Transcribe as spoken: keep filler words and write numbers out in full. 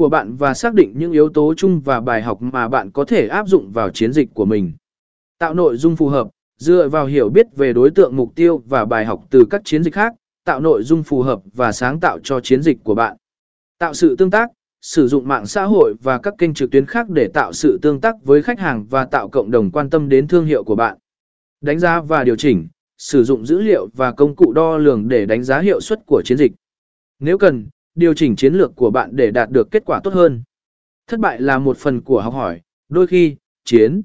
của bạn và xác định những yếu tố chung và bài học mà bạn có thể áp dụng vào chiến dịch của mình. Tạo nội dung phù hợp, dựa vào hiểu biết về đối tượng mục tiêu và bài học từ các chiến dịch khác, tạo nội dung phù hợp và sáng tạo cho chiến dịch của bạn. Tạo sự tương tác, sử dụng mạng xã hội và các kênh trực tuyến khác để tạo sự tương tác với khách hàng và tạo cộng đồng quan tâm đến thương hiệu của bạn. Đánh giá và điều chỉnh, sử dụng dữ liệu và công cụ đo lường để đánh giá hiệu suất của chiến dịch. Nếu cần, điều chỉnh chiến lược của bạn để đạt được kết quả tốt hơn. Thất bại là một phần của học hỏi, đôi khi, chiến